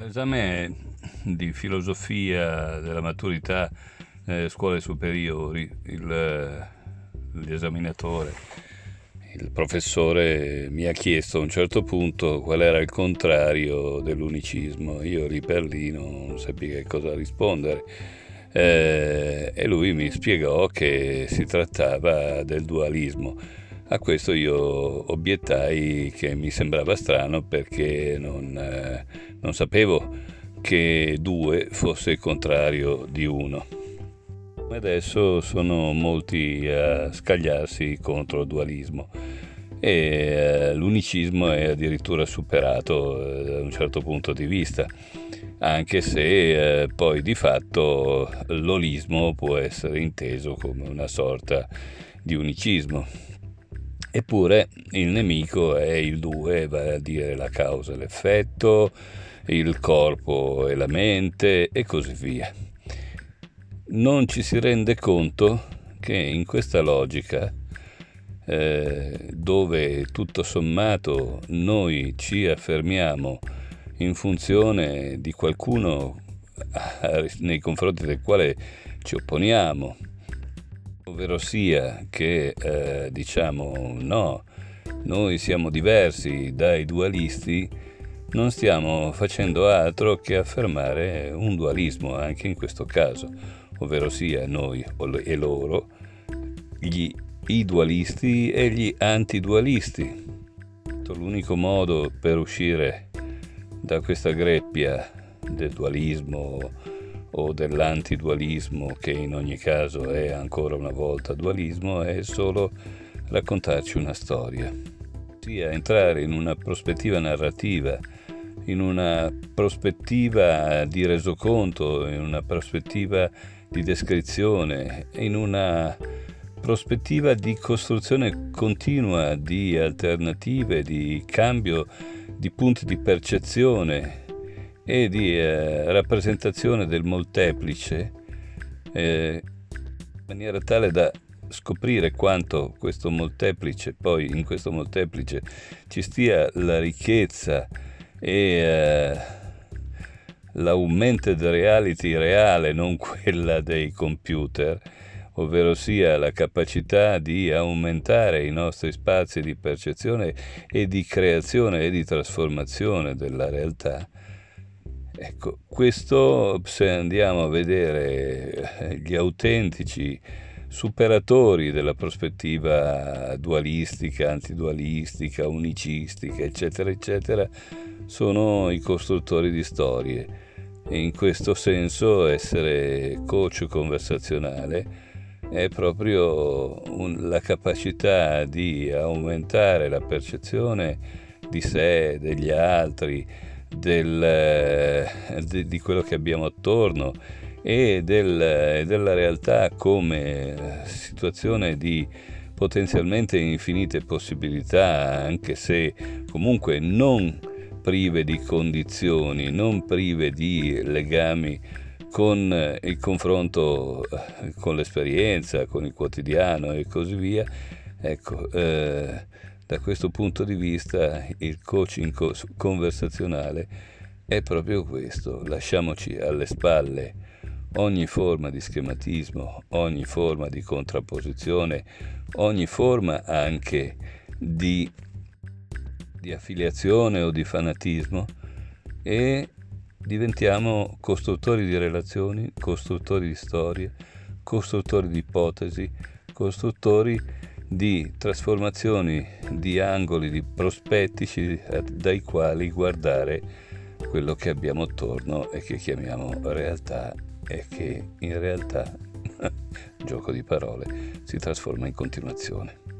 All'esame di filosofia della maturità nelle scuole superiori, l'esaminatore, il professore mi ha chiesto a un certo punto qual era il contrario dell'unicismo. Io lì per lì non sapevo che cosa rispondere e lui mi spiegò che si trattava del dualismo. A questo io obiettai che mi sembrava strano perché non sapevo che due fosse il contrario di uno. Adesso sono molti a scagliarsi contro il dualismo e l'unicismo è addirittura superato da un certo punto di vista, anche se poi di fatto l'olismo può essere inteso come una sorta di unicismo. Eppure il nemico è il due, vale a dire la causa e l'effetto, il corpo e la mente e così via. Non ci si rende conto che in questa logica, dove tutto sommato noi ci affermiamo in funzione di qualcuno nei confronti del quale ci opponiamo, ovvero sia che no, noi siamo diversi dai dualisti, non stiamo facendo altro che affermare un dualismo anche in questo caso, ovvero sia noi e loro, i dualisti e gli antidualisti. L'unico modo per uscire da questa greppia del dualismo o dell'antidualismo, che in ogni caso è ancora una volta dualismo, è solo raccontarci una storia, sia entrare in una prospettiva narrativa, in una prospettiva di resoconto, in una prospettiva di descrizione, in una prospettiva di costruzione continua di alternative, di cambio di punti di percezione e di rappresentazione del molteplice in maniera tale da scoprire quanto questo molteplice, poi in questo molteplice ci stia la ricchezza e l'augmented reality reale, non quella dei computer, ovvero sia la capacità di aumentare i nostri spazi di percezione e di creazione e di trasformazione della realtà. Ecco, questo, se andiamo a vedere gli autentici superatori della prospettiva dualistica, antidualistica, unicistica, eccetera, eccetera, sono i costruttori di storie. E in questo senso essere coach conversazionale è proprio la capacità di aumentare la percezione di sé, degli altri, di quello che abbiamo attorno e della realtà come situazione di potenzialmente infinite possibilità, anche se comunque non prive di condizioni, non prive di legami con il confronto, con l'esperienza, con il quotidiano e così via. Ecco, da questo punto di vista il coaching conversazionale è proprio questo: lasciamoci alle spalle ogni forma di schematismo, ogni forma di contrapposizione, ogni forma anche di affiliazione o di fanatismo, e diventiamo costruttori di relazioni, costruttori di storie, costruttori di ipotesi, costruttori di trasformazioni, di angoli, di prospettici dai quali guardare quello che abbiamo attorno e che chiamiamo realtà, e che in realtà, gioco di parole, si trasforma in continuazione.